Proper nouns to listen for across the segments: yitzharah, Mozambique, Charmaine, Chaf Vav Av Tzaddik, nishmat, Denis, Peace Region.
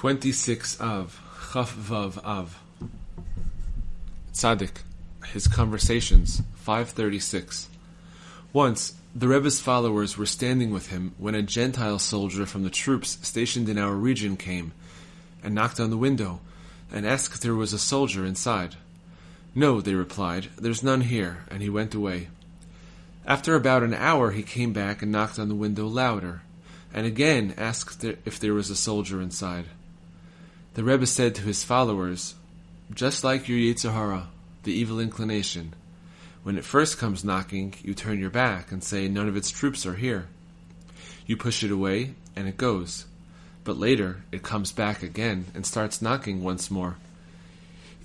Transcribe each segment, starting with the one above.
26 Av, Chaf Vav Av Tzaddik, His Conversations, 536. Once, the Rebbe's followers were standing with him when a Gentile soldier from the troops stationed in our region came and knocked on the window and asked if there was a soldier inside. No, they replied, there's none here, and he went away. After about an hour he came back and knocked on the window louder, and again asked if there was a soldier inside. The Rebbe said to his followers, just like your yitzharah, the evil inclination, when it first comes knocking, you turn your back and say none of its troops are here. You push it away, and it goes. But later, it comes back again and starts knocking once more.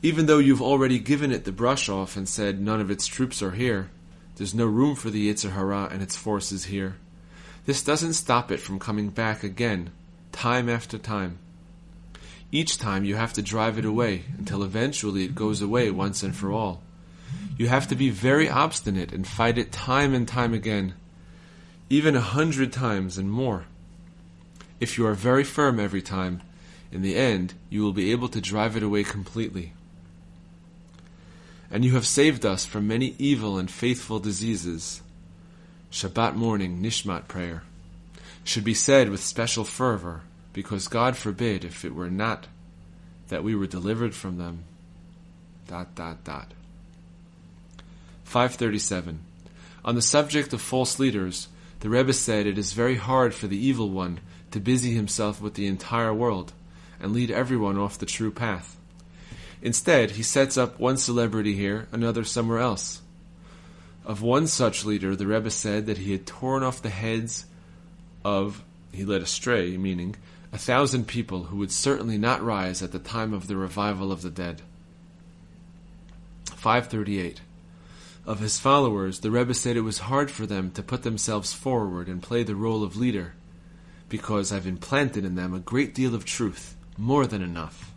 Even though you've already given it the brush off and said none of its troops are here, there's no room for the Yetzer Hara and its forces here. This doesn't stop it from coming back again, time after time. Each time you have to drive it away until eventually it goes away once and for all. You have to be very obstinate and fight it time and time again, even 100 times and more. If you are very firm every time, in the end you will be able to drive it away completely. And you have saved us from many evil and faithful diseases. Shabbat morning nishmat prayer should be said with special fervor, because God forbid if it were not that we were delivered from them. .537 On the subject of false leaders, the Rebbe said it is very hard for the evil one to busy himself with the entire world and lead everyone off the true path. Instead, he sets up one celebrity here, another somewhere else. Of one such leader, the Rebbe said that he had torn off the heads of, he led astray, meaning, 1,000 people who would certainly not rise at the time of the revival of the dead. 538 Of his followers, the Rebbe said it was hard for them to put themselves forward and play the role of leader, because I've implanted in them a great deal of truth, more than enough.